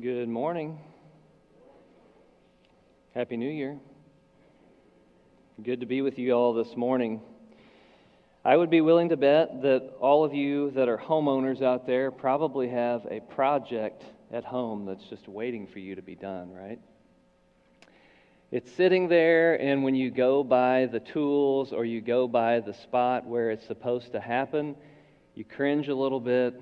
Good morning. Happy New Year. Good to be with you all this morning. I would be willing to bet that all of you that are homeowners out there probably have a project at home that's just waiting for you to be done, right? It's sitting there, and when you go by the tools or you go by the spot where it's supposed to happen, you cringe a little bit.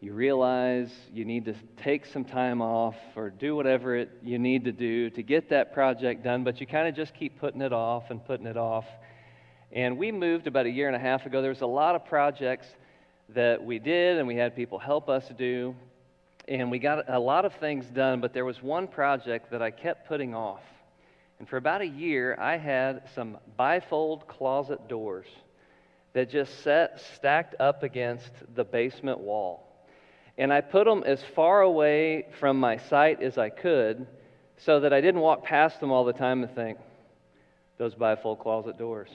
You realize you need to take some time off or do whatever you need to do to get that project done, but you kind of just keep putting it off. And we moved about a year and a half ago. There was a lot of projects that we did, and we had people help us do, and we got a lot of things done, but there was one project that I kept putting off. And for about a year, I had some bifold closet doors that just sat stacked up against the basement wall. And I put them as far away from my sight as I could so that I didn't walk past them all the time and think, those bifold closet doors.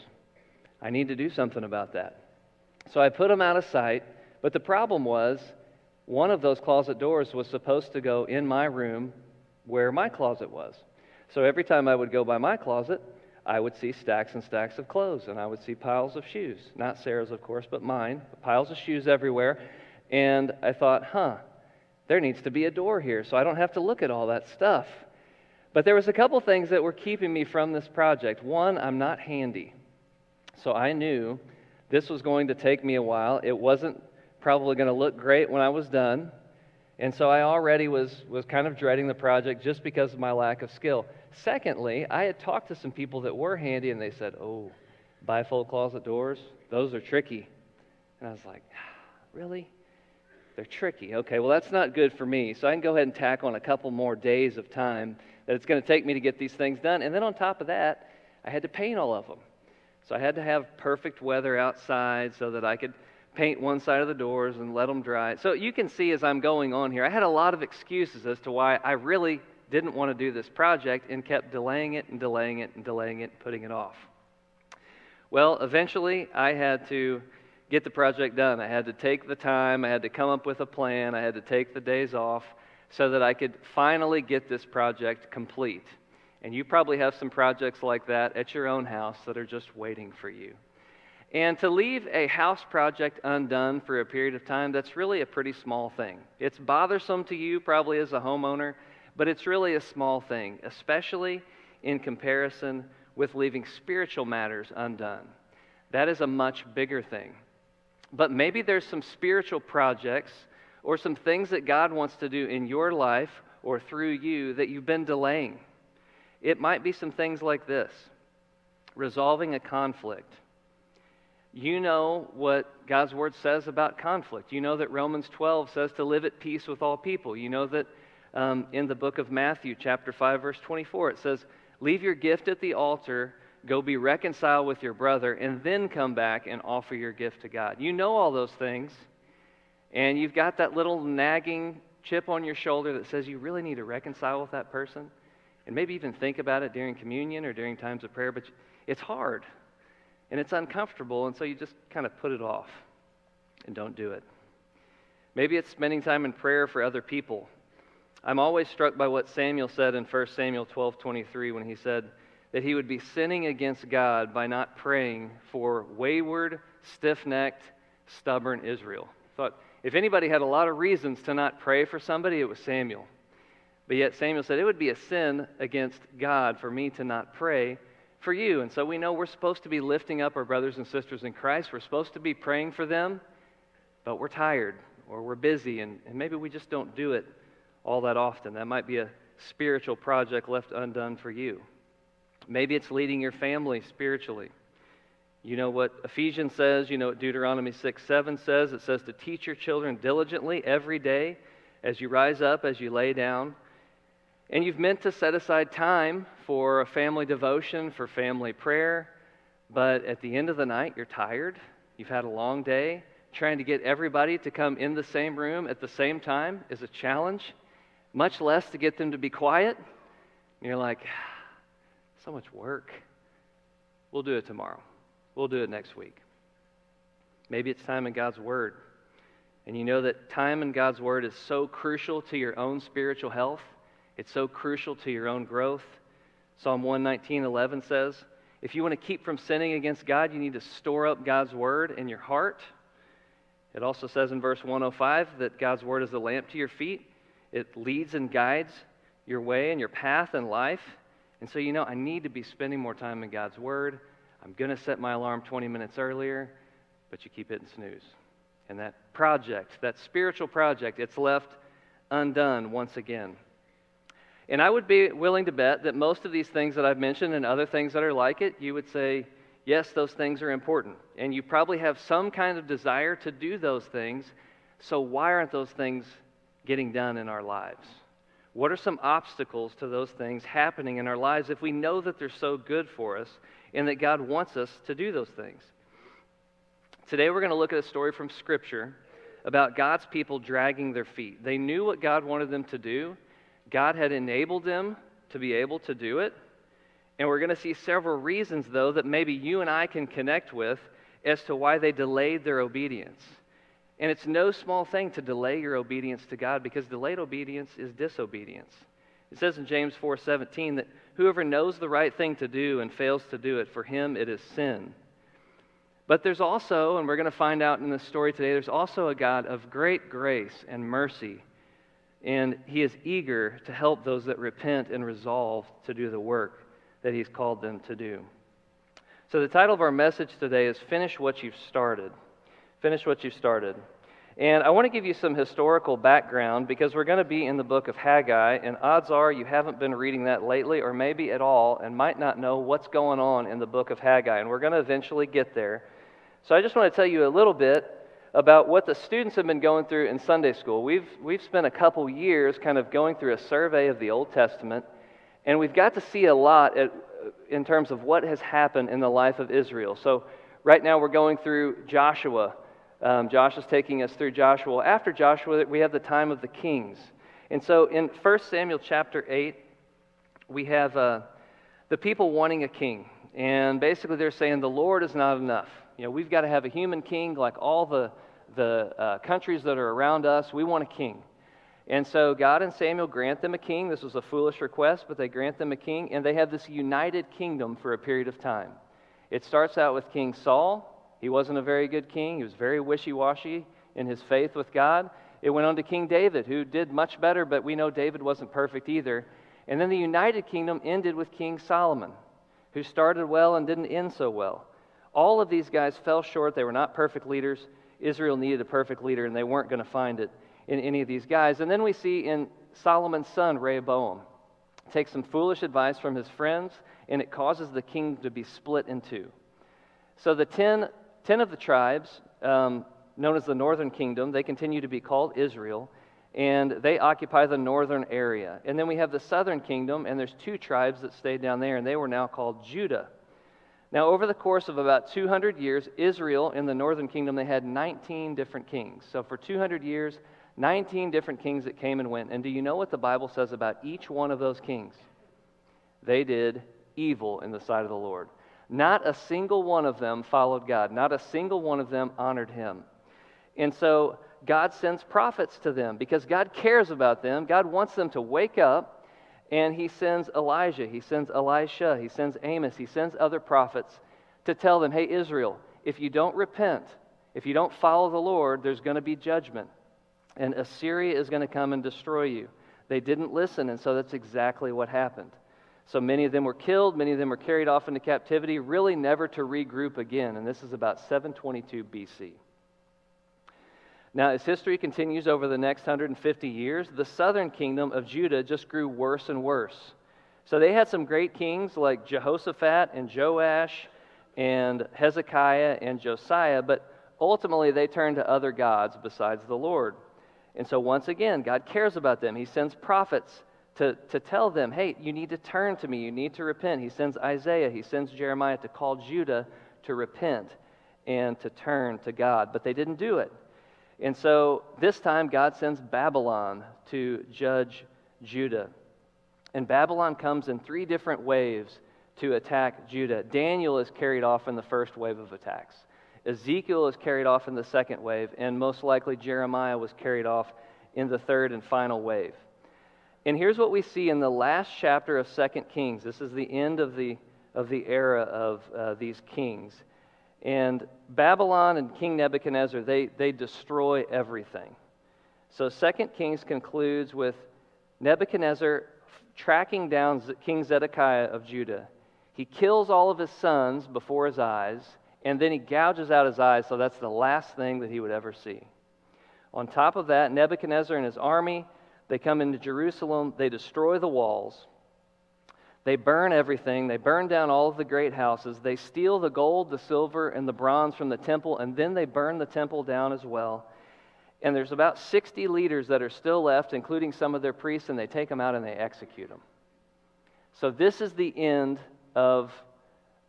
I need to do something about that. So I put them out of sight, but the problem was one of those closet doors was supposed to go in my room where my closet was. So every time I would go by my closet, I would see stacks and stacks of clothes, and I would see piles of shoes. Not Sarah's, of course, but mine. Piles of shoes everywhere. And I thought, there needs to be a door here so I don't have to look at all that stuff. But there was a couple things that were keeping me from this project. One, I'm not handy. So I knew this was going to take me a while. It wasn't probably going to look great when I was done. And so I already was kind of dreading the project just because of my lack of skill. Secondly, I had talked to some people that were handy, and they said, bifold closet doors, those are tricky. And I was like, really? They're tricky. Okay, well, that's not good for me. So I can go ahead and tack on a couple more days of time that it's going to take me to get these things done. And then on top of that, I had to paint all of them. So I had to have perfect weather outside so that I could paint one side of the doors and let them dry. So you can see as I'm going on here, I had a lot of excuses as to why I really didn't want to do this project and kept delaying it and putting it off. Well, eventually I had to get the project done. I had to take the time, I had to come up with a plan, I had to take the days off so that I could finally get this project complete. And you probably have some projects like that at your own house that are just waiting for you. And to leave a house project undone for a period of time, that's really a pretty small thing. It's bothersome to you probably as a homeowner, but it's really a small thing, especially in comparison with leaving spiritual matters undone. That is a much bigger thing. But maybe there's some spiritual projects or some things that God wants to do in your life or through you that you've been delaying. It might be some things like this: resolving a conflict. You know what God's Word says about conflict. You know that Romans 12 says to live at peace with all people. You know that in the book of Matthew, chapter 5, verse 24, it says, leave your gift at the altar, go be reconciled with your brother, and then come back and offer your gift to God. You know all those things, and you've got that little nagging chip on your shoulder that says you really need to reconcile with that person, and maybe even think about it during communion or during times of prayer, but it's hard, and it's uncomfortable, and so you just kind of put it off and don't do it. Maybe it's spending time in prayer for other people. I'm always struck by what Samuel said in 1 Samuel 12:23 when he said that he would be sinning against God by not praying for wayward, stiff-necked, stubborn Israel. I thought, if anybody had a lot of reasons to not pray for somebody, it was Samuel. But yet Samuel said, it would be a sin against God for me to not pray for you. And so we know we're supposed to be lifting up our brothers and sisters in Christ. We're supposed to be praying for them, but we're tired or we're busy, and maybe we just don't do it all that often. That might be a spiritual project left undone for you. Maybe it's leading your family spiritually. You know what Ephesians says, you know what Deuteronomy 6:7 says. It says to teach your children diligently every day as you rise up, as you lay down. And you've meant to set aside time for a family devotion, for family prayer, but at the end of the night, you're tired. You've had a long day. Trying to get everybody to come in the same room at the same time is a challenge, much less to get them to be quiet. And you're like, so much work. We'll do it tomorrow. We'll do it next week. Maybe it's time in God's Word. And you know that time in God's Word is so crucial to your own spiritual health. It's so crucial to your own growth. Psalm 119:11 says, if you want to keep from sinning against God, you need to store up God's Word in your heart. It also says in verse 105 that God's Word is a lamp to your feet. It leads and guides your way and your path in life. And so, you know, I need to be spending more time in God's Word. I'm going to set my alarm 20 minutes earlier, but you keep hitting snooze. And that project, that spiritual project, it's left undone once again. And I would be willing to bet that most of these things that I've mentioned and other things that are like it, you would say, yes, those things are important. And you probably have some kind of desire to do those things. So why aren't those things getting done in our lives? What are some obstacles to those things happening in our lives if we know that they're so good for us and that God wants us to do those things? Today we're going to look at a story from Scripture about God's people dragging their feet. They knew what God wanted them to do. God had enabled them to be able to do it. And we're going to see several reasons, though, that maybe you and I can connect with as to why they delayed their obedience. And it's no small thing to delay your obedience to God, because delayed obedience is disobedience. It says in James 4:17 that whoever knows the right thing to do and fails to do it, for him it is sin. But there's also, and we're going to find out in this story today, there's also a God of great grace and mercy. And he is eager to help those that repent and resolve to do the work that he's called them to do. So the title of our message today is Finish What You've Started. Finish what you've started. And I want to give you some historical background, because we're going to be in the book of Haggai, and odds are you haven't been reading that lately, or maybe at all, and might not know what's going on in the book of Haggai, and we're going to eventually get there. So I just want to tell you a little bit about what the students have been going through in Sunday school. We've spent a couple years kind of going through a survey of the Old Testament, and we've got to see a lot in terms of what has happened in the life of Israel. So right now we're going through Joshua. Josh is taking us through Joshua. After Joshua, we have the time of the kings. And so in 1 Samuel chapter 8, we have the people wanting a king. And basically they're saying, the Lord is not enough. You know, we've got to have a human king like all the countries that are around us. We want a king. And so God and Samuel grant them a king. This was a foolish request, but they grant them a king. And they have this united kingdom for a period of time. It starts out with King Saul. He wasn't a very good king. He was very wishy-washy in his faith with God. It went on to King David, who did much better, but we know David wasn't perfect either. And then the United Kingdom ended with King Solomon, who started well and didn't end so well. All of these guys fell short. They were not perfect leaders. Israel needed a perfect leader, and they weren't going to find it in any of these guys. And then we see in Solomon's son, Rehoboam, take some foolish advice from his friends, and it causes the kingdom to be split in two. So the 10 of the tribes, known as the Northern Kingdom, they continue to be called Israel, and they occupy the northern area. And then we have the Southern Kingdom, and there's two tribes that stayed down there, and they were now called Judah. Now, over the course of about 200 years, Israel in the Northern Kingdom, they had 19 different kings. So for 200 years, 19 different kings that came and went. And do you know what the Bible says about each one of those kings? They did evil in the sight of the Lord. Not a single one of them followed God. Not a single one of them honored him. And so God sends prophets to them because God cares about them. God wants them to wake up, and he sends Elijah, he sends Elisha, he sends Amos, he sends other prophets to tell them, hey, Israel, if you don't repent, if you don't follow the Lord, there's going to be judgment, and Assyria is going to come and destroy you. They didn't listen, and so that's exactly what happened. So many of them were killed, many of them were carried off into captivity, really never to regroup again, and this is about 722 BC. Now, as history continues over the next 150 years, the southern kingdom of Judah just grew worse and worse. So they had some great kings like Jehoshaphat and Joash and Hezekiah and Josiah, but ultimately they turned to other gods besides the Lord. And so once again, God cares about them. He sends prophets to tell them, hey, you need to turn to me, you need to repent. He sends Isaiah, he sends Jeremiah to call Judah to repent and to turn to God, but they didn't do it. And so this time God sends Babylon to judge Judah. And Babylon comes in three different waves to attack Judah. Daniel is carried off in the first wave of attacks. Ezekiel is carried off in the second wave, and most likely Jeremiah was carried off in the third and final wave. And here's what we see in the last chapter of 2 Kings. This is the end of the era of these kings. And Babylon and King Nebuchadnezzar, they destroy everything. So 2 Kings concludes with Nebuchadnezzar tracking down King Zedekiah of Judah. He kills all of his sons before his eyes, and then he gouges out his eyes, so that's the last thing that he would ever see. On top of that, Nebuchadnezzar and his army, they come into Jerusalem, they destroy the walls, they burn everything, they burn down all of the great houses, they steal the gold, the silver, and the bronze from the temple, and then they burn the temple down as well. And there's about 60 leaders that are still left, including some of their priests, and they take them out and they execute them. So this is the end of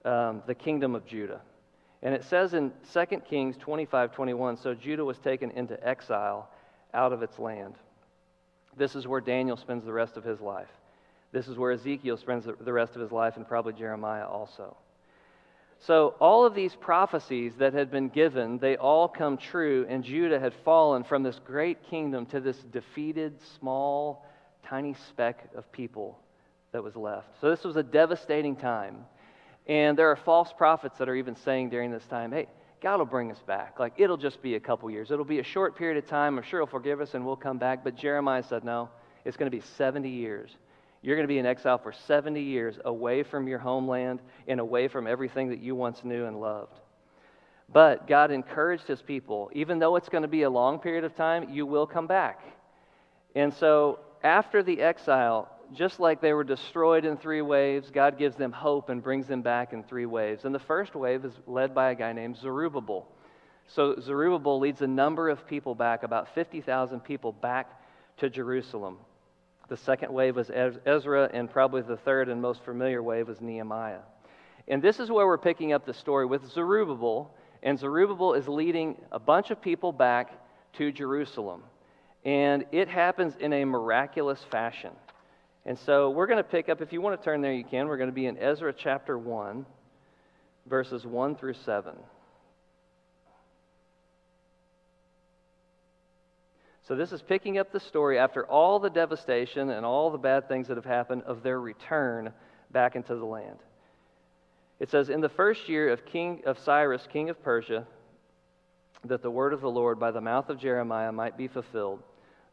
the kingdom of Judah. And it says in 2 Kings 25:21, so Judah was taken into exile out of its land. This is where Daniel spends the rest of his life. This is where Ezekiel spends the rest of his life, and probably Jeremiah also. So all of these prophecies that had been given, they all come true, and Judah had fallen from this great kingdom to this defeated, small, tiny speck of people that was left. So this was a devastating time. And there are false prophets that are even saying during this time, hey, God will bring us back. Like, it'll just be a couple years. It'll be a short period of time. I'm sure he'll forgive us and we'll come back. But Jeremiah said, no, it's going to be 70 years. You're going to be in exile for 70 years away from your homeland and away from everything that you once knew and loved. But God encouraged his people. Even though it's going to be a long period of time, you will come back. And so after the exile, just like they were destroyed in three waves, God gives them hope and brings them back in three waves. And the first wave is led by a guy named Zerubbabel. So Zerubbabel leads a number of people back, about 50,000 people back to Jerusalem. The second wave was Ezra, and probably the third and most familiar wave was Nehemiah. And this is where we're picking up the story with Zerubbabel, and Zerubbabel is leading a bunch of people back to Jerusalem. And it happens in a miraculous fashion. And so we're going to pick up, if you want to turn there, you can. We're going to be in Ezra chapter 1, verses 1 through 7. So this is picking up the story after all the devastation and all the bad things that have happened of their return back into the land. It says, in the first year of Cyrus, king of Persia, that the word of the Lord by the mouth of Jeremiah might be fulfilled,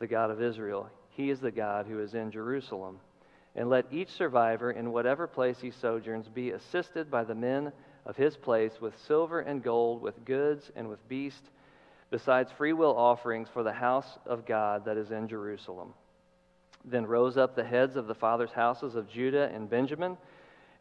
the God of Israel. He is the God who is in Jerusalem. And let each survivor in whatever place he sojourns be assisted by the men of his place with silver and gold, with goods and with beast, besides freewill offerings for the house of God that is in Jerusalem. Then rose up the heads of the fathers' houses of Judah and Benjamin,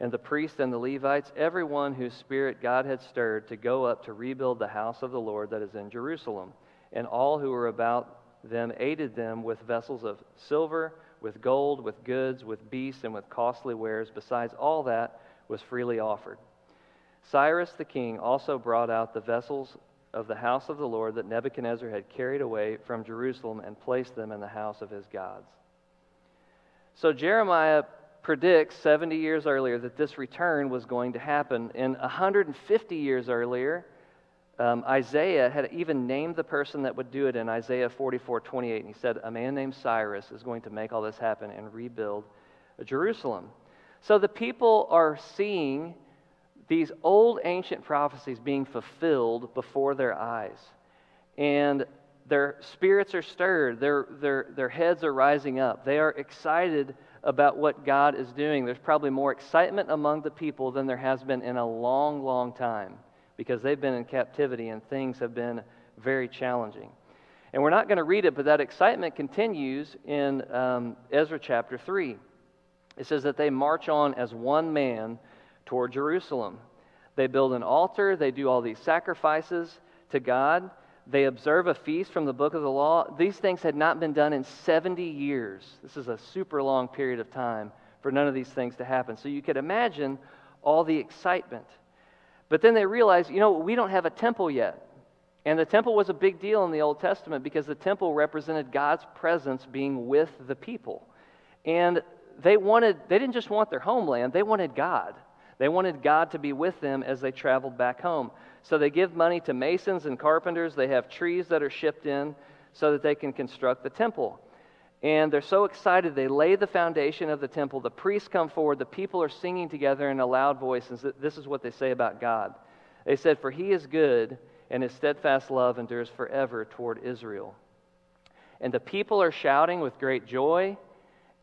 and the priests and the Levites, everyone whose spirit God had stirred to go up to rebuild the house of the Lord that is in Jerusalem. And all who were about them aided them with vessels of silver, with gold, with goods, with beasts, and with costly wares. Besides all that was freely offered. Cyrus the king also brought out the vessels of the house of the Lord that Nebuchadnezzar had carried away from Jerusalem and placed them in the house of his gods. So Jeremiah predicts 70 years earlier that this return was going to happen. And 150 years earlier, Isaiah had even named the person that would do it in Isaiah 44:28, and he said, a man named Cyrus is going to make all this happen and rebuild Jerusalem. So the people are seeing these old ancient prophecies being fulfilled before their eyes, and their spirits are stirred, their heads are rising up. They are excited about what God is doing. There's probably more excitement among the people than there has been in a long, long time, because they've been in captivity and things have been very challenging. And we're not going to read it, but that excitement continues in Ezra chapter 3. It says that they march on as one man toward Jerusalem. They build an altar. They do all these sacrifices to God. They observe a feast from the book of the law. These things had not been done in 70 years. This is a super long period of time for none of these things to happen. So you could imagine all the excitement. But then they realized, you know, we don't have a temple yet. And the temple was a big deal in the Old Testament because the temple represented God's presence being with the people. And they didn't just want their homeland, they wanted God. They wanted God to be with them as they traveled back home. So they give money to masons and carpenters. They have trees that are shipped in so that they can construct the temple. And they're so excited, they lay the foundation of the temple. The priests come forward. The people are singing together in a loud voice. And this is what they say about God. They said, "For he is good, and his steadfast love endures forever toward Israel." And the people are shouting with great joy.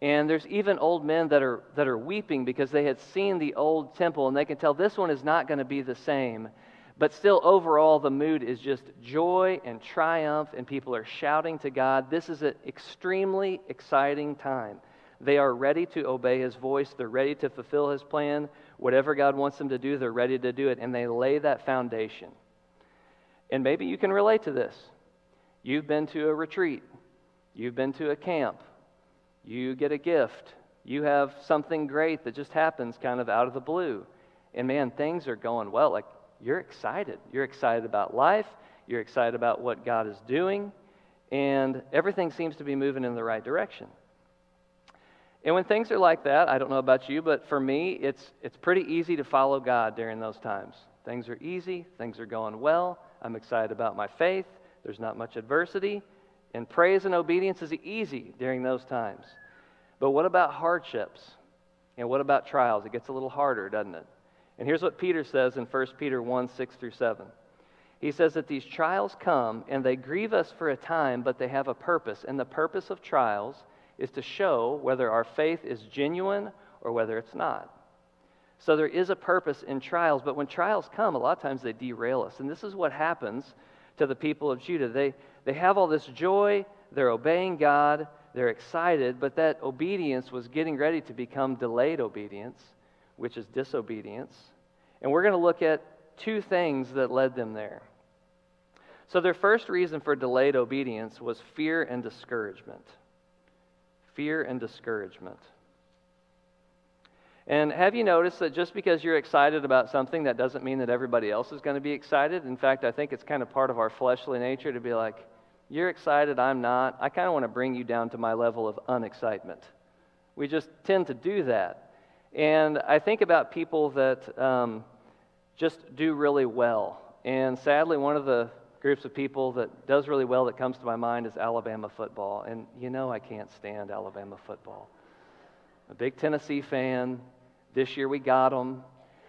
And there's even old men that are weeping because they had seen the old temple, and they can tell this one is not going to be the same. But still, overall, the mood is just joy and triumph, and people are shouting to God. This is an extremely exciting time. They are ready to obey his voice. They're ready to fulfill his plan. Whatever God wants them to do, they're ready to do it, and they lay that foundation. And maybe you can relate to this. You've been to a retreat. You've been to a camp. You get a gift. You have something great that just happens kind of out of the blue. And man, things are going well. Like, you're excited. You're excited about life. You're excited about what God is doing. And everything seems to be moving in the right direction. And when things are like that, I don't know about you, but for me, it's pretty easy to follow God during those times. Things are easy. Things are going well. I'm excited about my faith. There's not much adversity. And praise and obedience is easy during those times. But what about hardships? And what about trials? It gets a little harder, doesn't it? And here's what Peter says in 1 Peter 1, 6 through 7. He says that these trials come, and they grieve us for a time, but they have a purpose. And the purpose of trials is to show whether our faith is genuine or whether it's not. So there is a purpose in trials, but when trials come, a lot of times they derail us. And this is what happens to the people of Judah. They have all this joy, they're obeying God, they're excited, but that obedience was getting ready to become delayed obedience, which is disobedience. And we're going to look at two things that led them there. So their first reason for delayed obedience was fear and discouragement. Fear and discouragement. And have you noticed that just because you're excited about something, that doesn't mean that everybody else is going to be excited? In fact, I think it's kind of part of our fleshly nature to be like, you're excited, I'm not. I kind of want to bring you down to my level of unexcitement. We just tend to do that. And I think about people that just do really well. And sadly, one of the groups of people that does really well that comes to my mind is Alabama football. And you know I can't stand Alabama football. A big Tennessee fan. This year we got them.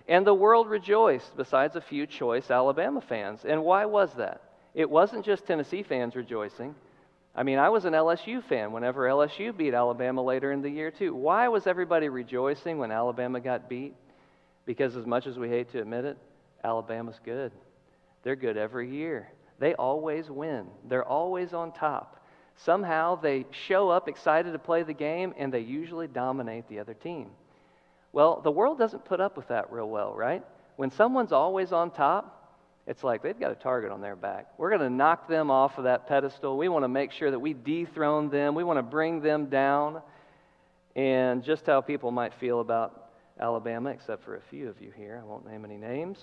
And the world rejoiced besides a few choice Alabama fans. And why was that? It wasn't just Tennessee fans rejoicing. I mean, I was an LSU fan whenever LSU beat Alabama later in the year too. Why was everybody rejoicing when Alabama got beat? Because as much as we hate to admit it, Alabama's good. They're good every year. They always win. They're always on top. Somehow they show up excited to play the game, and they usually dominate the other team. Well, the world doesn't put up with that real well, right? When someone's always on top, it's like they've got a target on their back. We're going to knock them off of that pedestal. We want to make sure that we dethrone them. We want to bring them down. And just how people might feel about Alabama, except for a few of you here. I won't name any names.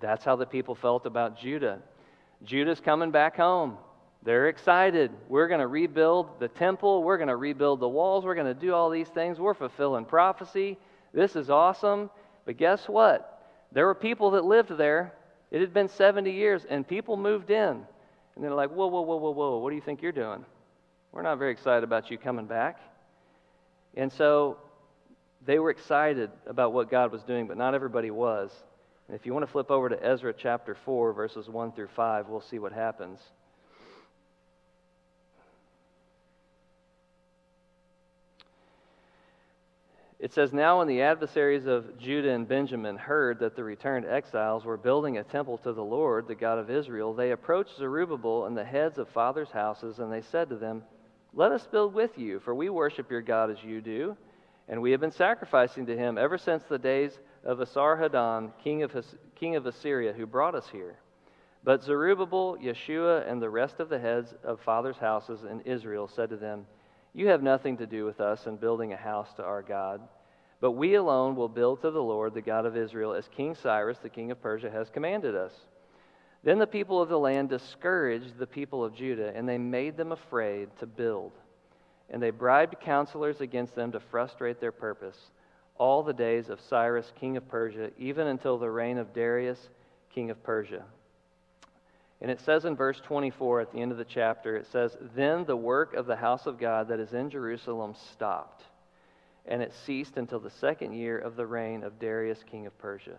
That's how the people felt about Judah. Judah's coming back home. They're excited. We're going to rebuild the temple. We're going to rebuild the walls. We're going to do all these things. We're fulfilling prophecy. This is awesome. But guess what? There were people that lived there. It had been 70 years, and people moved in. And they're like, whoa. What do you think you're doing? We're not very excited about you coming back. And so they were excited about what God was doing, but not everybody was. And if you want to flip over to Ezra chapter 4, verses 1 through 5, we'll see what happens. It says, "Now when the adversaries of Judah and Benjamin heard that the returned exiles were building a temple to the Lord, the God of Israel, they approached Zerubbabel and the heads of fathers' houses, and they said to them, 'Let us build with you, for we worship your God as you do.' and we have been sacrificing to him ever since the days of Asarhaddon, king of Assyria, who brought us here. But Zerubbabel, Yeshua, and the rest of the heads of fathers' houses in Israel said to them, You have nothing to do with us in building a house to our God, but we alone will build to the Lord, the God of Israel, as King Cyrus, the king of Persia, has commanded us. Then the people of the land discouraged the people of Judah, and they made them afraid to build. And they bribed counselors against them to frustrate their purpose, all the days of Cyrus, king of Persia, even until the reign of Darius, king of Persia. And it says in verse 24 at the end of the chapter, it says, Then the work of the house of God that is in Jerusalem stopped, and it ceased until the second year of the reign of Darius, king of Persia.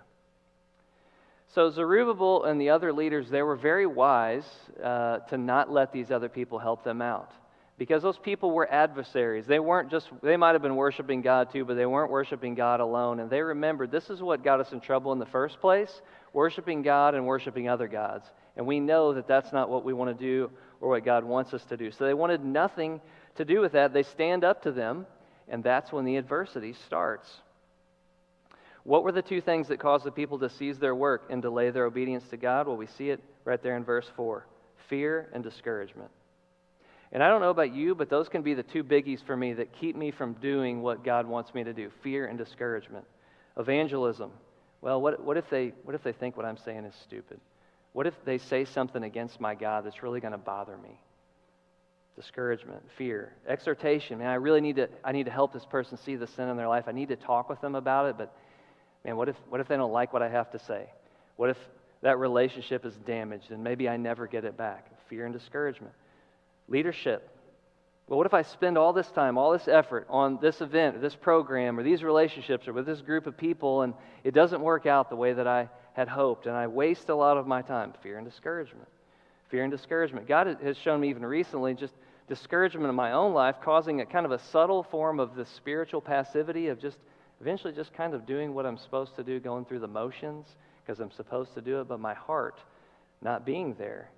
So Zerubbabel and the other leaders, they were very wise to not let these other people help them out, because those people were adversaries. They might have been worshiping God too, but they weren't worshiping God alone. And they remembered, this is what got us in trouble in the first place, worshiping God and worshiping other gods. And we know that that's not what we want to do or what God wants us to do. So they wanted nothing to do with that. They stand up to them, and that's when the adversity starts. What were the two things that caused the people to cease their work and delay their obedience to God? Well, we see it right there in verse 4, fear and discouragement. And I don't know about you, but those can be the two biggies for me that keep me from doing what God wants me to do, fear and discouragement. Evangelism. Well, what if they think what I'm saying is stupid? What if they say something against my God that's really going to bother me? Discouragement, fear, exhortation. Man, I need to help this person see the sin in their life. I need to talk with them about it, but man, what if they don't like what I have to say? What if that relationship is damaged and maybe I never get it back? Fear and discouragement. Leadership. Well, what if I spend all this time, all this effort on this event or this program or these relationships or with this group of people, and it doesn't work out the way that I had hoped, and I waste a lot of my time? Fear and discouragement. Fear and discouragement. God has shown me even recently just discouragement in my own life, causing a kind of a subtle form of the spiritual passivity of just eventually just kind of doing what I'm supposed to do, going through the motions because I'm supposed to do it, but my heart not being there.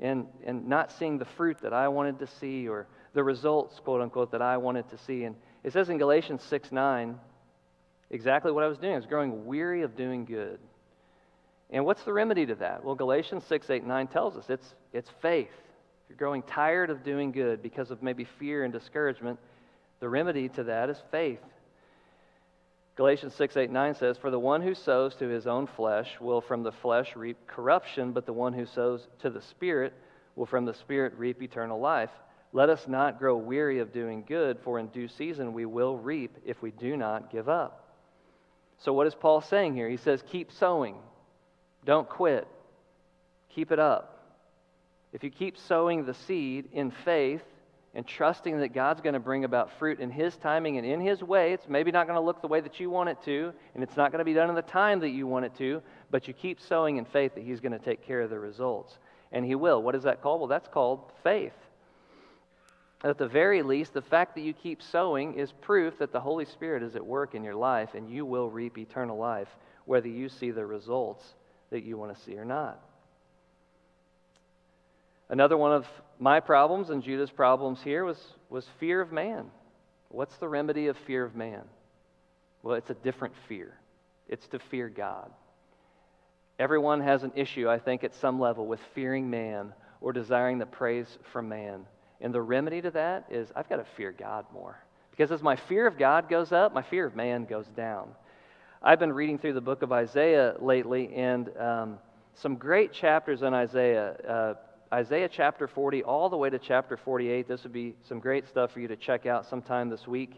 And not seeing the fruit that I wanted to see or the results, quote-unquote, that I wanted to see. And it says in Galatians 6:9, exactly what I was doing. I was growing weary of doing good. And what's the remedy to that? Well, Galatians 6:8-9 tells us it's faith. If you're growing tired of doing good because of maybe fear and discouragement, the remedy to that is faith. Galatians 6:8-9 says, For the one who sows to his own flesh will from the flesh reap corruption, but the one who sows to the Spirit will from the Spirit reap eternal life. Let us not grow weary of doing good, for in due season we will reap if we do not give up. So what is Paul saying here? He says, keep sowing. Don't quit. Keep it up. If you keep sowing the seed in faith, and trusting that God's going to bring about fruit in His timing and in His way. It's maybe not going to look the way that you want it to, and it's not going to be done in the time that you want it to, but you keep sowing in faith that He's going to take care of the results. And He will. What is that called? Well, that's called faith. At the very least, the fact that you keep sowing is proof that the Holy Spirit is at work in your life, and you will reap eternal life, whether you see the results that you want to see or not. Another one of my problems and Judah's problems here was fear of man. What's the remedy of fear of man? Well, it's a different fear. It's to fear God. Everyone has an issue, I think, at some level with fearing man or desiring the praise from man. And the remedy to that is I've got to fear God more. Because as my fear of God goes up, my fear of man goes down. I've been reading through the book of Isaiah lately, and some great chapters in Isaiah. Isaiah chapter 40 all the way to chapter 48. This would be some great stuff for you to check out sometime this week.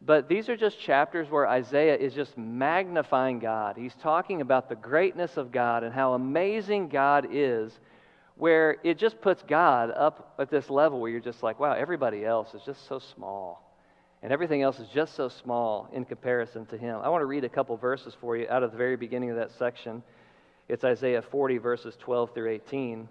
But these are just chapters where Isaiah is just magnifying God. He's talking about the greatness of God and how amazing God is, where it just puts God up at this level where you're just like, wow, everybody else is just so small. And everything else is just so small in comparison to him. I want to read a couple verses for you out of the very beginning of that section. It's Isaiah 40 verses 12 through 18.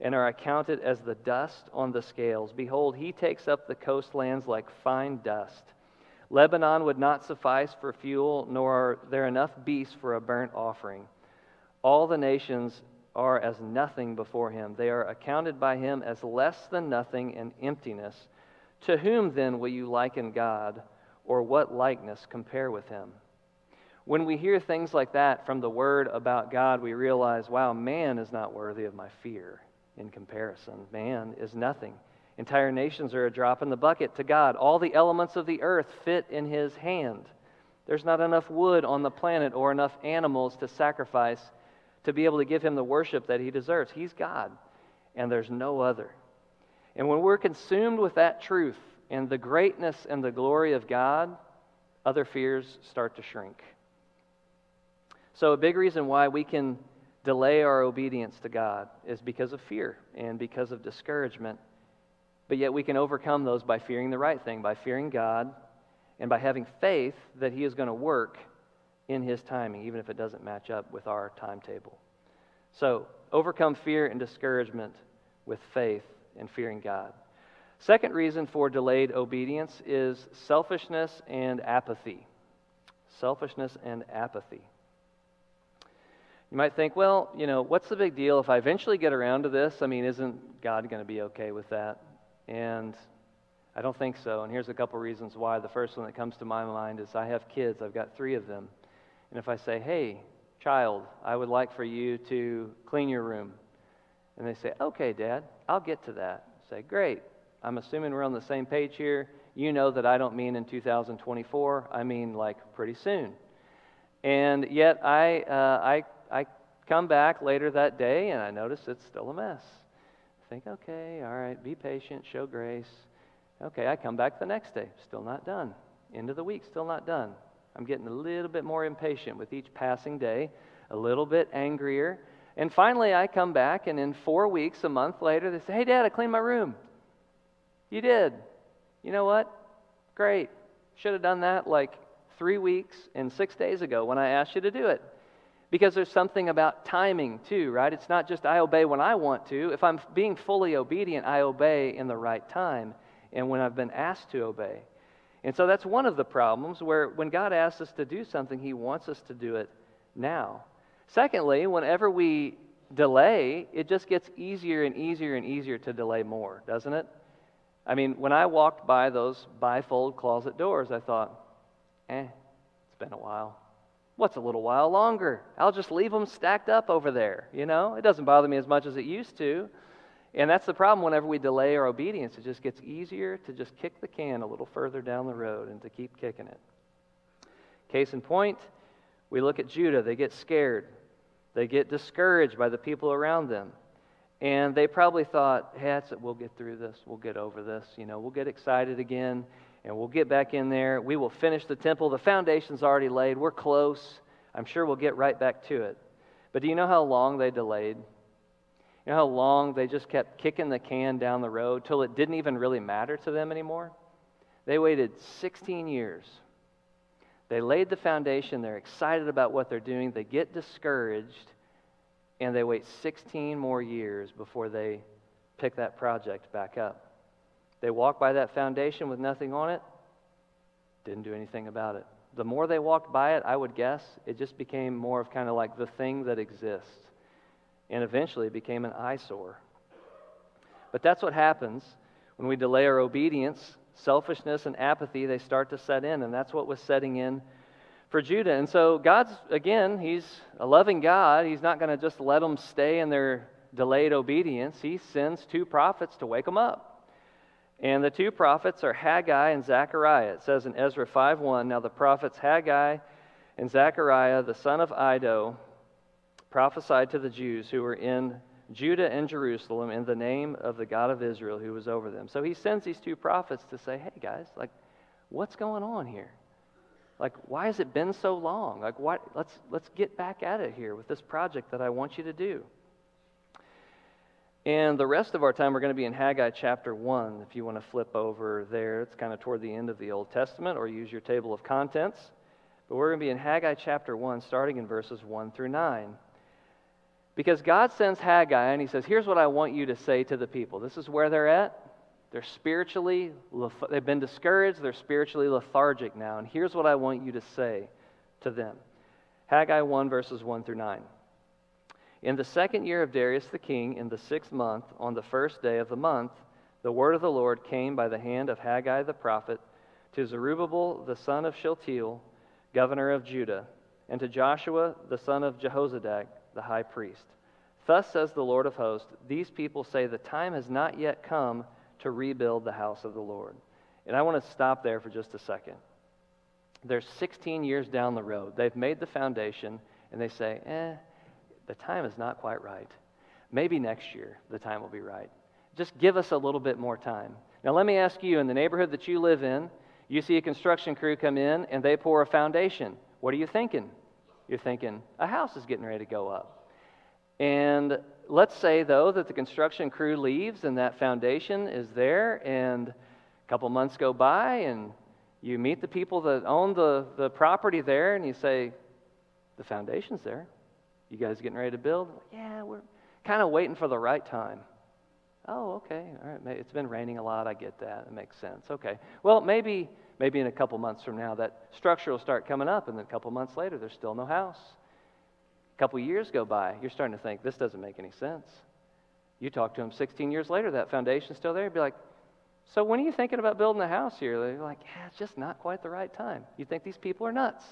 and are accounted as the dust on the scales. Behold, he takes up the coastlands like fine dust. Lebanon would not suffice for fuel, nor are there enough beasts for a burnt offering. All the nations are as nothing before him. They are accounted by him as less than nothing and emptiness. To whom then will you liken God, or what likeness compare with him? When we hear things like that from the Word about God, we realize, wow, man is not worthy of my fear in comparison. Man is nothing. Entire nations are a drop in the bucket to God. All the elements of the earth fit in his hand. There's not enough wood on the planet or enough animals to sacrifice to be able to give him the worship that he deserves. He's God, and there's no other. And when we're consumed with that truth and the greatness and the glory of God, other fears start to shrink. So a big reason why we can delay our obedience to God is because of fear and because of discouragement. But yet we can overcome those by fearing the right thing, by fearing God, and by having faith that he is going to work in his timing, even if it doesn't match up with our timetable. So overcome fear and discouragement with faith and fearing God. Second reason for delayed obedience is selfishness and apathy. Selfishness and apathy. You might think, well, you know, what's the big deal if I eventually get around to this? I mean, isn't God going to be okay with that? And I don't think so. And here's a couple reasons why. The first one that comes to my mind is I have kids. I've got 3 of them. And if I say, hey, child, I would like for you to clean your room. And they say, okay, Dad, I'll get to that. I say, great. I'm assuming we're on the same page here. You know that I don't mean in 2024. I mean like pretty soon. And yet I come back later that day and I notice it's still a mess. I think, okay, all right, be patient, show grace. Okay, I come back the next day, still not done. End of the week, still not done. I'm getting a little bit more impatient with each passing day, a little bit angrier. And finally I come back and in 4 weeks, a month later, they say, hey, Dad, I cleaned my room. You did. You know what? Great. Should have done that like 3 weeks and 6 days ago when I asked you to do it. Because there's something about timing too, right? It's not just I obey when I want to. If I'm being fully obedient, I obey in the right time and when I've been asked to obey. And so that's one of the problems where when God asks us to do something, he wants us to do it now. Secondly, whenever we delay, it just gets easier and easier and easier to delay more, doesn't it? I mean, when I walked by those bifold closet doors, I thought, it's been a while. What's a little while longer? I'll just leave them stacked up over there, you know? It doesn't bother me as much as it used to. And that's the problem whenever we delay our obedience. It just gets easier to just kick the can a little further down the road and to keep kicking it. Case in point, we look at Judah. They get scared. They get discouraged by the people around them. And they probably thought, hey, that's it. We'll get through this. We'll get over this. You know, we'll get excited again, and we'll get back in there. We will finish the temple. The foundation's already laid. We're close. I'm sure we'll get right back to it. But do you know how long they delayed? You know how long they just kept kicking the can down the road till it didn't even really matter to them anymore? They waited 16 years. They laid the foundation. They're excited about what they're doing. They get discouraged. And they wait 16 more years before they pick that project back up. They walk by that foundation with nothing on it, didn't do anything about it. The more they walked by it, I would guess, it just became more of kind of like the thing that exists. And eventually it became an eyesore. But that's what happens when we delay our obedience. Selfishness and apathy, they start to set in. And that's what was setting in for Judah. And so God's, again, he's a loving God. He's not going to just let them stay in their delayed obedience. He sends 2 prophets to wake them up. And the 2 prophets are Haggai and Zechariah. It says in Ezra 5:1, now the prophets Haggai and Zechariah, the son of Ido, prophesied to the Jews who were in Judah and Jerusalem in the name of the God of Israel who was over them. So he sends these 2 prophets to say, hey guys, like, what's going on here? Like, why has it been so long? Like, why, let's get back at it here with this project that I want you to do. And the rest of our time, we're going to be in Haggai chapter 1, if you want to flip over there. It's kind of toward the end of the Old Testament, or use your table of contents. But we're going to be in Haggai chapter 1, starting in verses 1 through 9. Because God sends Haggai, and he says, here's what I want you to say to the people. This is where they're at. They've been discouraged. They're spiritually lethargic now. And here's what I want you to say to them. Haggai 1, verses 1 through 9. In the second year of Darius the king, in the sixth month, on the first day of the month, the word of the Lord came by the hand of Haggai the prophet to Zerubbabel the son of Shealtiel, governor of Judah, and to Joshua the son of Jehozadak, the high priest. Thus says the Lord of hosts, these people say the time has not yet come to rebuild the house of the Lord. And I want to stop there for just a second. They're 16 years down the road. They've made the foundation, and they say, the time is not quite right. Maybe next year the time will be right. Just give us a little bit more time. Now let me ask you, in the neighborhood that you live in, you see a construction crew come in and they pour a foundation. What are you thinking? You're thinking, a house is getting ready to go up. And let's say, though, that the construction crew leaves and that foundation is there, and a couple months go by and you meet the people that own the property there, and you say, the foundation's there. You guys getting ready to build? Yeah, we're kind of waiting for the right time. Oh, okay, all right. It's been raining a lot. I get that. It makes sense. Okay. Well, maybe in a couple months from now, that structure will start coming up, and then a couple months later, there's still no house. A couple years go by. You're starting to think, this doesn't make any sense. You talk to them 16 years later, that foundation's still there. You'd be like, so when are you thinking about building a house here? They're like, yeah, it's just not quite the right time. You think these people are nuts.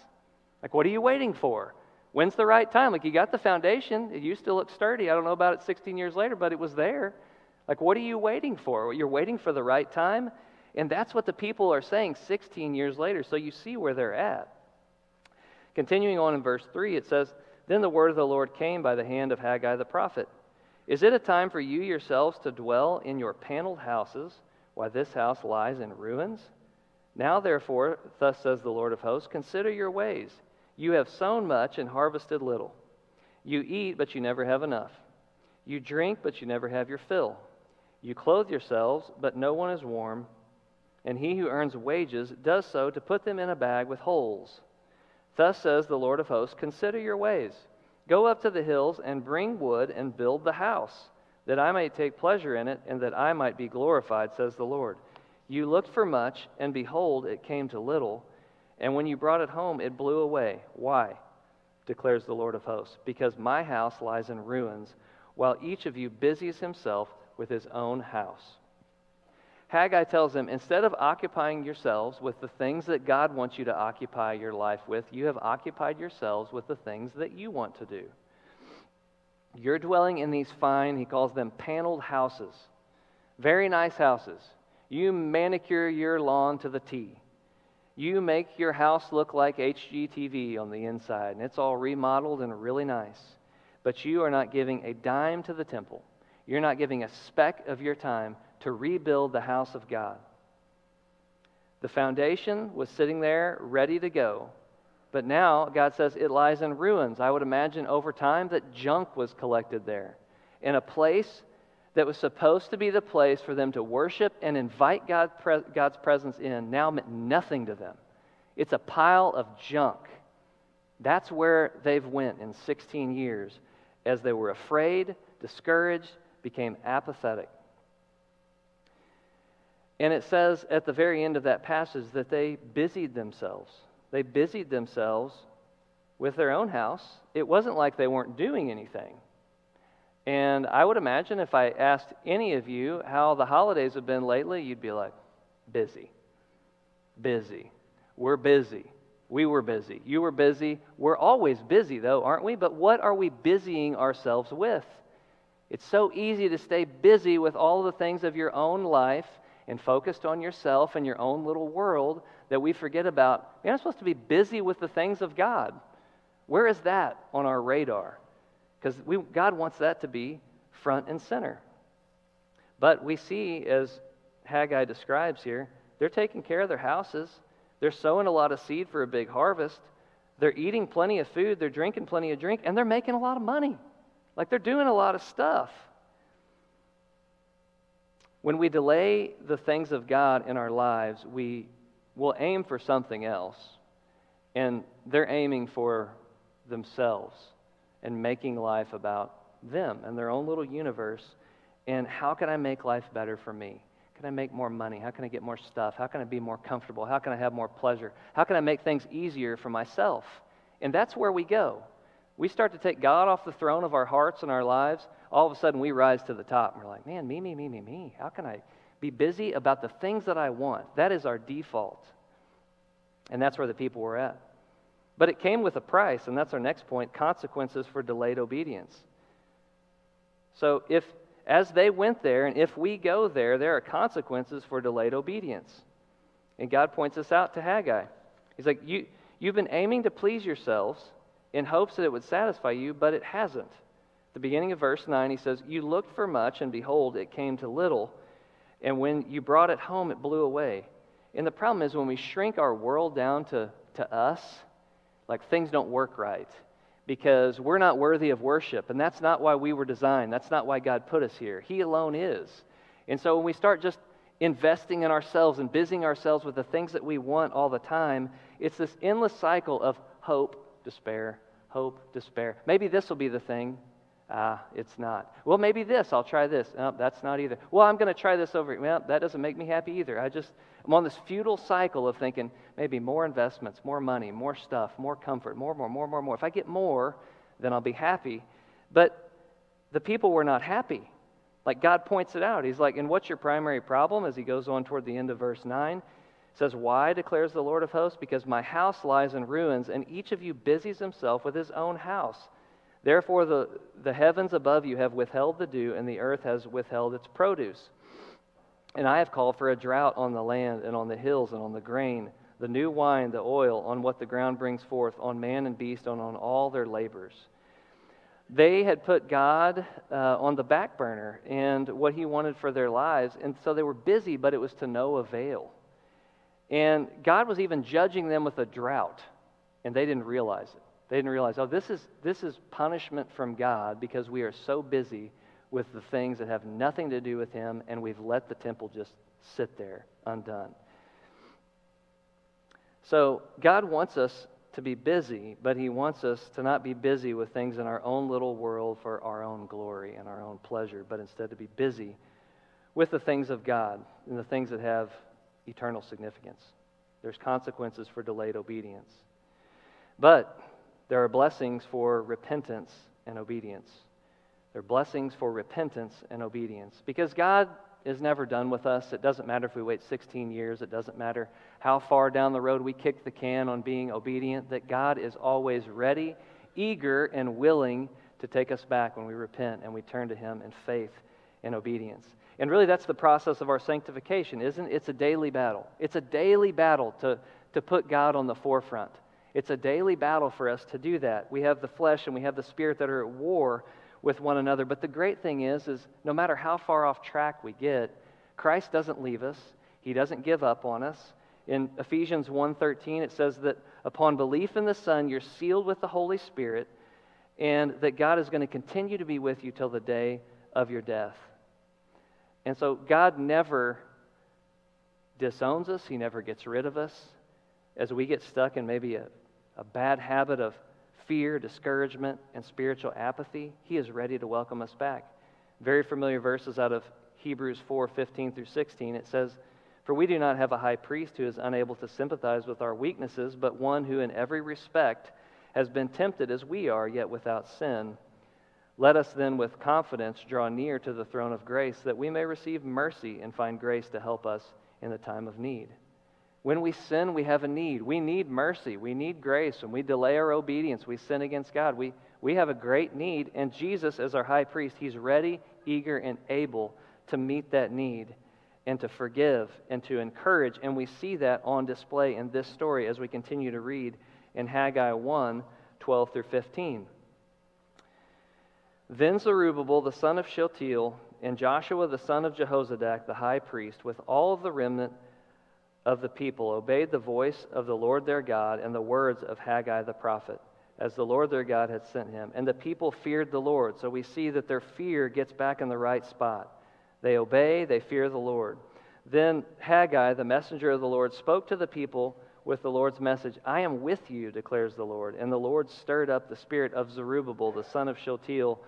Like, what are you waiting for? When's the right time? Like, you got the foundation. It used to look sturdy. I don't know about it 16 years later, but it was there. Like, what are you waiting for? You're waiting for the right time. And that's what the people are saying 16 years later. So you see where they're at. Continuing on in verse 3, it says, then the word of the Lord came by the hand of Haggai the prophet. Is it a time for you yourselves to dwell in your paneled houses, while this house lies in ruins? Now therefore, thus says the Lord of hosts, consider your ways. You have sown much and harvested little. You eat, but you never have enough. You drink, but you never have your fill. You clothe yourselves, but no one is warm. And he who earns wages does so to put them in a bag with holes. Thus says the Lord of hosts, consider your ways. Go up to the hills and bring wood and build the house, that I may take pleasure in it and that I might be glorified, says the Lord. You looked for much, and behold, it came to little. And when you brought it home, it blew away. Why? Declares the Lord of hosts. Because my house lies in ruins, while each of you busies himself with his own house. Haggai tells them, instead of occupying yourselves with the things that God wants you to occupy your life with, you have occupied yourselves with the things that you want to do. You're dwelling in these fine, he calls them paneled houses, very nice houses. You manicure your lawn to the T. You make your house look like HGTV on the inside, and it's all remodeled and really nice. But you are not giving a dime to the temple. You're not giving a speck of your time to rebuild the house of God. The foundation was sitting there ready to go, but now God says it lies in ruins. I would imagine over time that junk was collected there, in a place that was supposed to be the place for them to worship and invite God's presence in, now meant nothing to them. It's a pile of junk. That's where they've went in 16 years, as they were afraid, discouraged, became apathetic. And it says at the very end of that passage that they busied themselves. They busied themselves with their own house. It wasn't like they weren't doing anything. And I would imagine if I asked any of you how the holidays have been lately, you'd be like, busy. We're busy. We were busy. You were busy. We're always busy, though, aren't we? But what are we busying ourselves with? It's so easy to stay busy with all the things of your own life and focused on yourself and your own little world that we forget about. You're not supposed to be busy with the things of God. Where is that on our radar? Because God wants that to be front and center. But we see, as Haggai describes here, they're taking care of their houses. They're sowing a lot of seed for a big harvest. They're eating plenty of food. They're drinking plenty of drink. And they're making a lot of money. Like, they're doing a lot of stuff. When we delay the things of God in our lives, we will aim for something else, and they're aiming for themselves and making life about them and their own little universe, and how can I make life better for me? Can I make more money? How can I get more stuff? How can I be more comfortable? How can I have more pleasure? How can I make things easier for myself? And that's where we go. We start to take God off the throne of our hearts and our lives. All of a sudden, we rise to the top, and we're like, man, me, me, me, me, me. How can I be busy about the things that I want? That is our default. And that's where the people were at. But it came with a price, and that's our next point, consequences for delayed obedience. So if, as they went there, and if we go there, there are consequences for delayed obedience. And God points this out to Haggai. He's like, you've been aiming to please yourselves in hopes that it would satisfy you, but it hasn't. At the beginning of verse 9, he says, you looked for much, and behold, it came to little. And when you brought it home, it blew away. And the problem is when we shrink our world down to us, like things don't work right because we're not worthy of worship. And that's not why we were designed. That's not why God put us here. He alone is. And so when we start just investing in ourselves and busying ourselves with the things that we want all the time, it's this endless cycle of hope, despair, hope, despair. Maybe this will be the thing. It's not. Well, maybe this. I'll try this. No, that's not either. Well, I'm going to try this over. Well, that doesn't make me happy either. I'm on this futile cycle of thinking maybe more investments, more money, more stuff, more comfort, more. If I get more, then I'll be happy. But the people were not happy. Like God points it out. He's like, and what's your primary problem? As he goes on toward the end of verse 9, it says, why, declares the Lord of hosts, because my house lies in ruins, and each of you busies himself with his own house. Therefore, the heavens above you have withheld the dew, and the earth has withheld its produce. And I have called for a drought on the land, and on the hills, and on the grain, the new wine, the oil, on what the ground brings forth, on man and beast, and on all their labors. They had put God on the back burner and what he wanted for their lives, and so they were busy, but it was to no avail. And God was even judging them with a drought, and they didn't realize it. They didn't realize, oh, this is punishment from God because we are so busy with the things that have nothing to do with him, and we've let the temple just sit there undone. So God wants us to be busy, but he wants us to not be busy with things in our own little world for our own glory and our own pleasure, but instead to be busy with the things of God and the things that have eternal significance. There's consequences for delayed obedience. But there are blessings for repentance and obedience. There are blessings for repentance and obedience. Because God is never done with us. It doesn't matter if we wait 16 years. It doesn't matter how far down the road we kick the can on being obedient. That God is always ready, eager, and willing to take us back when we repent and we turn to him in faith and obedience. And really that's the process of our sanctification, isn't it? It's a daily battle. It's a daily battle to put God on the forefront. It's a daily battle for us to do that. We have the flesh and we have the spirit that are at war with one another. But the great thing is no matter how far off track we get, Christ doesn't leave us. He doesn't give up on us. In Ephesians 1:13, it says that upon belief in the Son, you're sealed with the Holy Spirit, and that God is going to continue to be with you till the day of your death. And so God never disowns us. He never gets rid of us. As we get stuck in maybe a bad habit of fear, discouragement, and spiritual apathy, he is ready to welcome us back. Very familiar verses out of Hebrews 4:15 through 16. It says, for we do not have a high priest who is unable to sympathize with our weaknesses, but one who in every respect has been tempted as we are, yet without sin. Let us then with confidence draw near to the throne of grace, that we may receive mercy and find grace to help us in the time of need. When we sin, we have a need. We need mercy. We need grace. When we delay our obedience, we sin against God. We have a great need, and Jesus, as our high priest, he's ready, eager, and able to meet that need and to forgive and to encourage, and we see that on display in this story as we continue to read in Haggai 1:12 through 15. Then Zerubbabel, the son of Shealtiel, and Joshua, the son of Jehozadak, the high priest, with all of the remnant of the people obeyed the voice of the Lord their God and the words of Haggai the prophet, as the Lord their God had sent him. And the people feared the Lord. So we see that their fear gets back in the right spot. They obey, they fear the Lord. Then Haggai, the messenger of the Lord, spoke to the people with the Lord's message, I am with you, declares the Lord. And the Lord stirred up the spirit of Zerubbabel, the son of Shealtiel,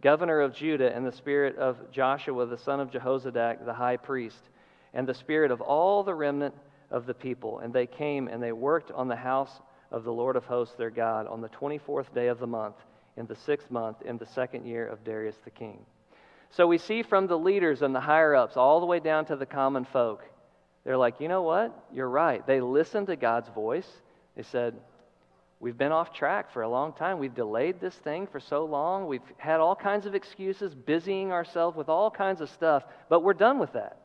governor of Judah, and the spirit of Joshua, the son of Jehozadak, the high priest, and the spirit of all the remnant of the people. And they came and they worked on the house of the Lord of hosts, their God, on the 24th day of the month, in the 6th month, in the 2nd year of Darius the king. So we see from the leaders and the higher-ups all the way down to the common folk, they're like, you know what? You're right. They listened to God's voice. They said, we've been off track for a long time. We've delayed this thing for so long. We've had all kinds of excuses, busying ourselves with all kinds of stuff, but we're done with that.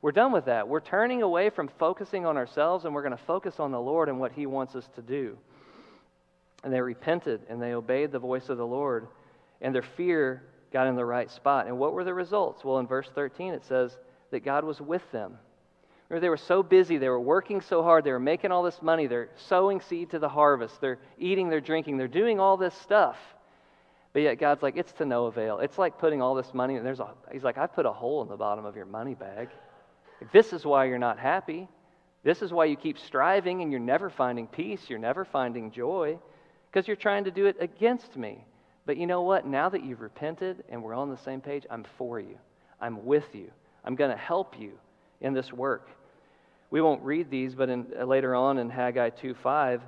We're done with that. We're turning away from focusing on ourselves, and we're going to focus on the Lord and what He wants us to do. And they repented, and they obeyed the voice of the Lord, and their fear got in the right spot. And what were the results? Well, in verse 13, it says that God was with them. Remember, they were so busy, they were working so hard, they were making all this money, they're sowing seed to the harvest, they're eating, they're drinking, they're doing all this stuff. But yet God's like, it's to no avail. It's like putting all this money, and He's like, I put a hole in the bottom of your money bag. This is why you're not happy. This is why you keep striving and you're never finding peace, you're never finding joy, because you're trying to do it against me. But you know what? Now that you've repented and we're on the same page, I'm for you. I'm with you. I'm going to help you in this work. We won't read these, but later on in Haggai 2:5,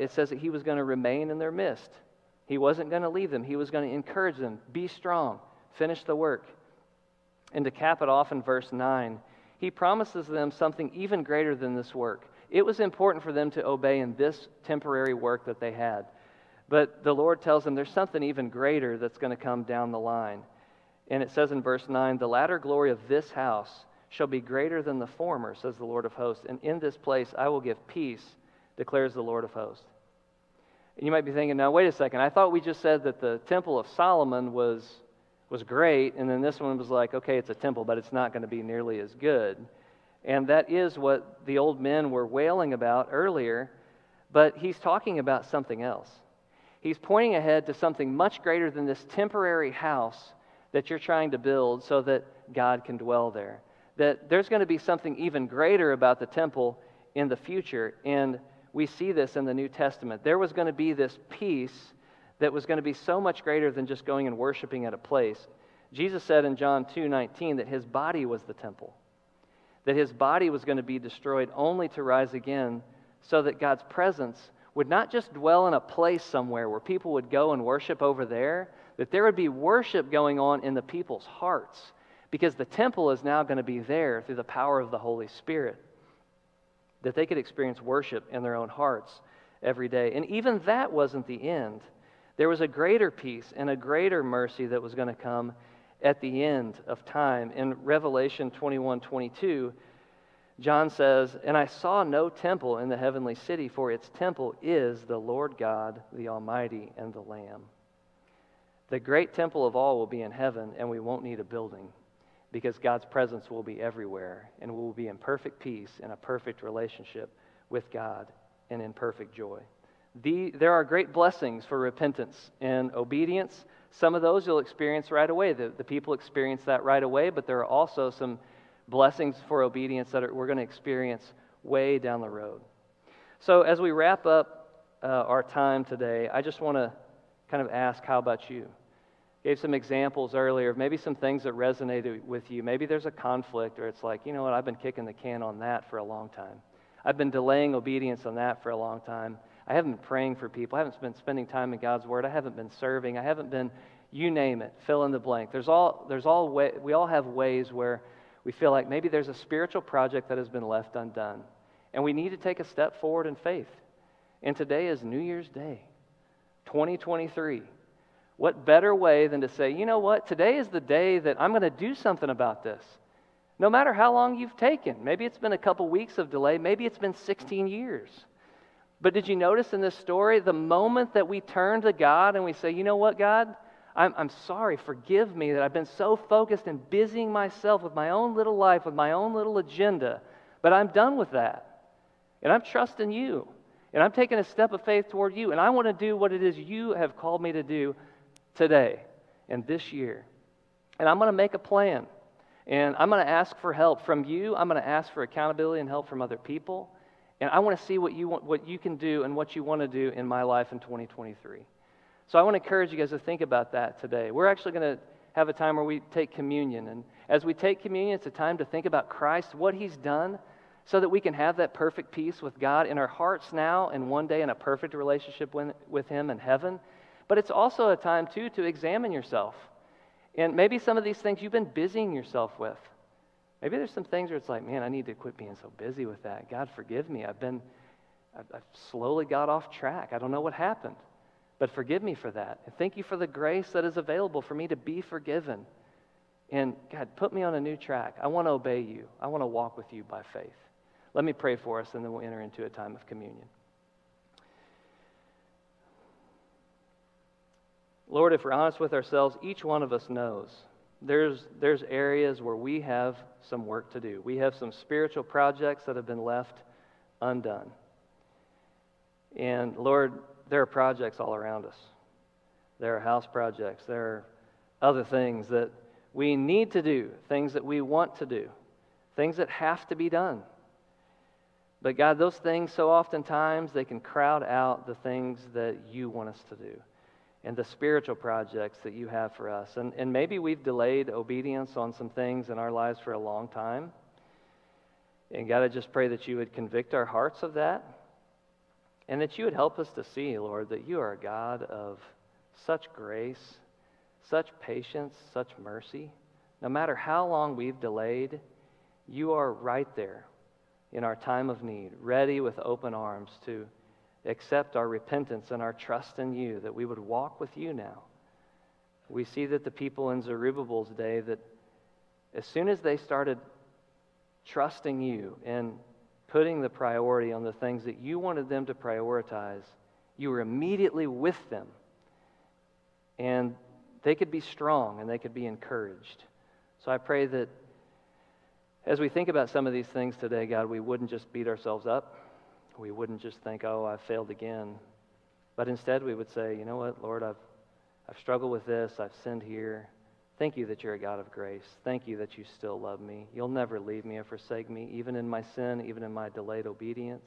it says that he was going to remain in their midst. He wasn't going to leave them. He was going to encourage them. Be strong. Finish the work. And to cap it off in verse 9, he promises them something even greater than this work. It was important for them to obey in this temporary work that they had. But the Lord tells them there's something even greater that's going to come down the line. And it says in verse 9, the latter glory of this house shall be greater than the former, says the Lord of hosts. And in this place I will give peace, declares the Lord of hosts. And you might be thinking, now wait a second, I thought we just said that the temple of Solomon was great, and then this one was like, okay, it's a temple, but it's not going to be nearly as good. And that is what the old men were wailing about earlier, but he's talking about something else. He's pointing ahead to something much greater than this temporary house that you're trying to build so that God can dwell there. That there's going to be something even greater about the temple in the future, and we see this in the New Testament. There was going to be this peace that was going to be so much greater than just going and worshiping at a place. Jesus said in John 2:19 that his body was the temple, that his body was going to be destroyed only to rise again, so that God's presence would not just dwell in a place somewhere where people would go and worship over there, that there would be worship going on in the people's hearts, because the temple is now going to be there through the power of the Holy Spirit, that they could experience worship in their own hearts every day. And even that wasn't the end. There was a greater peace and a greater mercy that was going to come at the end of time. In Revelation 21:22, John says, and I saw no temple in the heavenly city, for its temple is the Lord God, the Almighty, and the Lamb. The great temple of all will be in heaven, and we won't need a building, because God's presence will be everywhere, and we will be in perfect peace and a perfect relationship with God and in perfect joy. There are great blessings for repentance and obedience. Some of those you'll experience right away. The people experience that right away, but there are also some blessings for obedience that we're going to experience way down the road. So as we wrap up our time today, I just want to kind of ask, how about you? Gave some examples earlier, maybe some things that resonated with you. Maybe there's a conflict, or it's like, you know what, I've been kicking the can on that for a long time. I've been delaying obedience on that for a long time. I haven't been praying for people. I haven't been spending time in God's Word. I haven't been serving. I haven't been, you name it, fill in the blank. We all have ways where we feel like maybe there's a spiritual project that has been left undone, and we need to take a step forward in faith. And today is New Year's Day, 2023. What better way than to say, you know what, today is the day that I'm going to do something about this. No matter how long you've taken. Maybe it's been a couple weeks of delay. Maybe it's been 16 years. But did you notice in this story, the moment that we turn to God and we say, you know what, God, I'm sorry, forgive me that I've been so focused and busying myself with my own little life, with my own little agenda, but I'm done with that, and I'm trusting you, and I'm taking a step of faith toward you, and I want to do what it is you have called me to do today and this year, and I'm going to make a plan, And I'm going to ask for help from you. I'm going to ask for accountability and help from other people. And I want to see what you want, what you can do and what you want to do in my life in 2023. So I want to encourage you guys to think about that today. We're actually going to have a time where we take communion. And as we take communion, it's a time to think about Christ, what he's done, so that we can have that perfect peace with God in our hearts now and one day in a perfect relationship with him in heaven. But it's also a time, too, to examine yourself. And maybe some of these things you've been busying yourself with. Maybe there's some things where it's like, man, I need to quit being so busy with that. God, forgive me. I've slowly got off track. I don't know what happened. But forgive me for that. And thank you for the grace that is available for me to be forgiven. And God, put me on a new track. I want to obey you. I want to walk with you by faith. Let me pray for us, and then we'll enter into a time of communion. Lord, if we're honest with ourselves, each one of us knows there's areas where we have some work to do. We have some spiritual projects that have been left undone. And Lord, there are projects all around us. There are house projects. There are other things that we need to do, things that we want to do, things that have to be done. But God, those things so oftentimes they can crowd out the things that you want us to do, and the spiritual projects that you have for us. And maybe we've delayed obedience on some things in our lives for a long time. And God, I just pray that you would convict our hearts of that, and that you would help us to see, Lord, that you are a God of such grace, such patience, such mercy. No matter how long we've delayed, you are right there in our time of need, ready with open arms to accept our repentance and our trust in you, that we would walk with you now. We see that the people in Zerubbabel's day, that as soon as they started trusting you and putting the priority on the things that you wanted them to prioritize, you were immediately with them. And they could be strong and they could be encouraged. So I pray that as we think about some of these things today, God, we wouldn't just beat ourselves up. We wouldn't just think, oh, I failed again. But instead we would say, you know what, Lord, I've struggled with this. I've sinned here. Thank you that you're a God of grace. Thank you that you still love me. You'll never leave me or forsake me, even in my sin, even in my delayed obedience.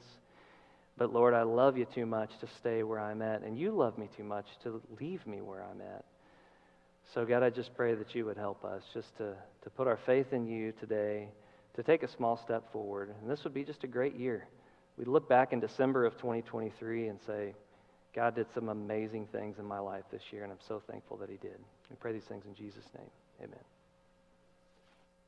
But Lord, I love you too much to stay where I'm at, and you love me too much to leave me where I'm at. So God, I just pray that you would help us just to put our faith in you today, to take a small step forward. And this would be just a great year. We look back in December of 2023 and say, God did some amazing things in my life this year, and I'm so thankful that he did. We pray these things in Jesus' name. Amen.